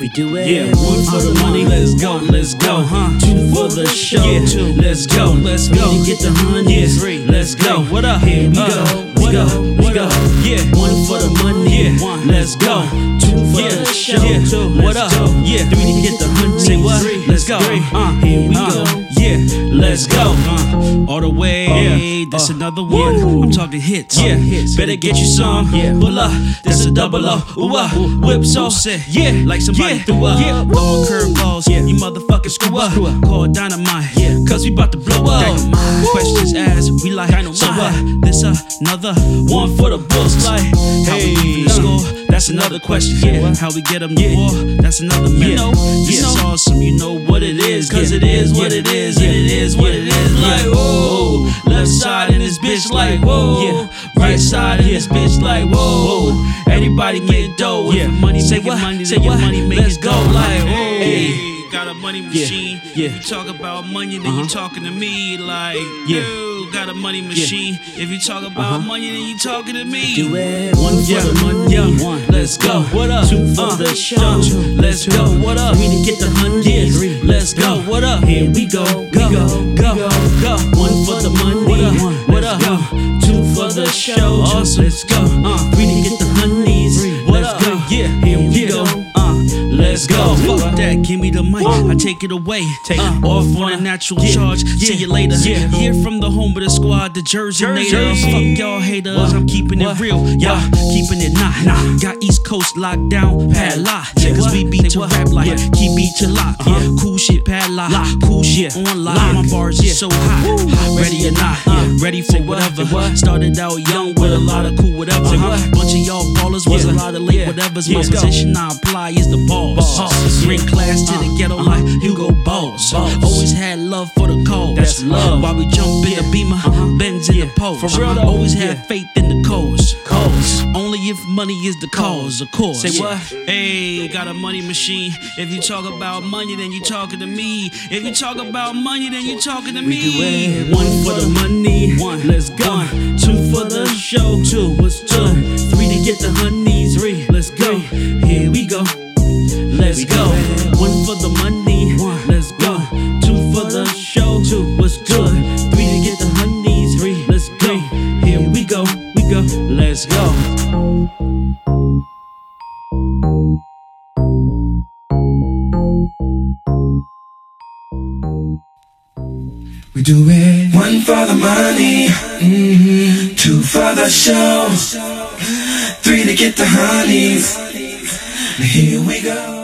We do it. Yeah, one for the money, let's go, huh? Two for the show, yeah, two, let's go. Three to get the honey, yeah, three, let's go. What up? Here we go, we go, we go. Yeah, one for the money, yeah, one, let's go. Two for the show, yeah, two, what up? Yeah, three to get the honey, say what? Let's go. Here we go. Yeah, let's go, all the way, yeah. That's another one, woo. I'm talking hits, yeah, hits. Better get you some, yeah. Pull up, that's a double O, ooh, whip sauce, yeah, like somebody, yeah, threw up, yeah. Long curveballs, yeah. You motherfucking screw up, call dynamite, yeah. Cause we bout to blow up, questions asked, we like, dynamite. So what, this another one for the books, like, how we even score? That's another question, yeah. How we get them to war, that's another man. You know, it's awesome, you know what it is. Cause it is what it is, and it is what it is. Like, whoa, left side in this bitch like, whoa. Right side in this bitch like, whoa. Everybody get dough, if your money take your money, take your money, make it go. Like, hey, got a money machine. You talk about money, then you talking to me. Like, dude, got a money machine. If you talk about money, then you talking to me. Do it. One for the money, one. Let's go. What up? Two for the show. Let's go. What up? We need to get the hundreds. Let's go. What up? Here we go. Go, go, go. One for the money. What up? Two for the show. Let's go. We need to get the hundreds. What up? Yeah. Here we go. Let's go. Fuck that. Give me the mic. I take it away. Take it off on a natural charge. See you later. Here from the home of the squad, the Jersey Nader. Fuck y'all haters. I'm keeping it real. Y'all keeping it not. Got East Coast locked down, padlock. Cause we beat to rap like keep beat to lock. Cool shit padlock. Cool shit online. My bars is so hot. Ready or not. Ready for whatever. Started out young with a lot of cool whatever. Bunch of y'all ballers was a lot of late whatevers. My position I apply is the ball. Bring class to the ghetto like Hugo Boss. Always had love for the cause. That's love. While we jump in the Beamer, Benz in the post. For real though, always had faith in the cause. Only if money is the cause, of course. Say what? Hey, got a money machine. If you talk about money, then you talking to me. If you talk about money, then you talking to me. One for the money, one, let's go. Two for the show, two, what's two? Three to get the honeys, three, let's go. Here we go. Let's go. One for the money, one, let's go. Two for the show, two, what's good? Three to get the honeys, three, let's go. Here we go, we go. Let's go. We do it. One for the money, two for the show, three to get the honeys. Here we go.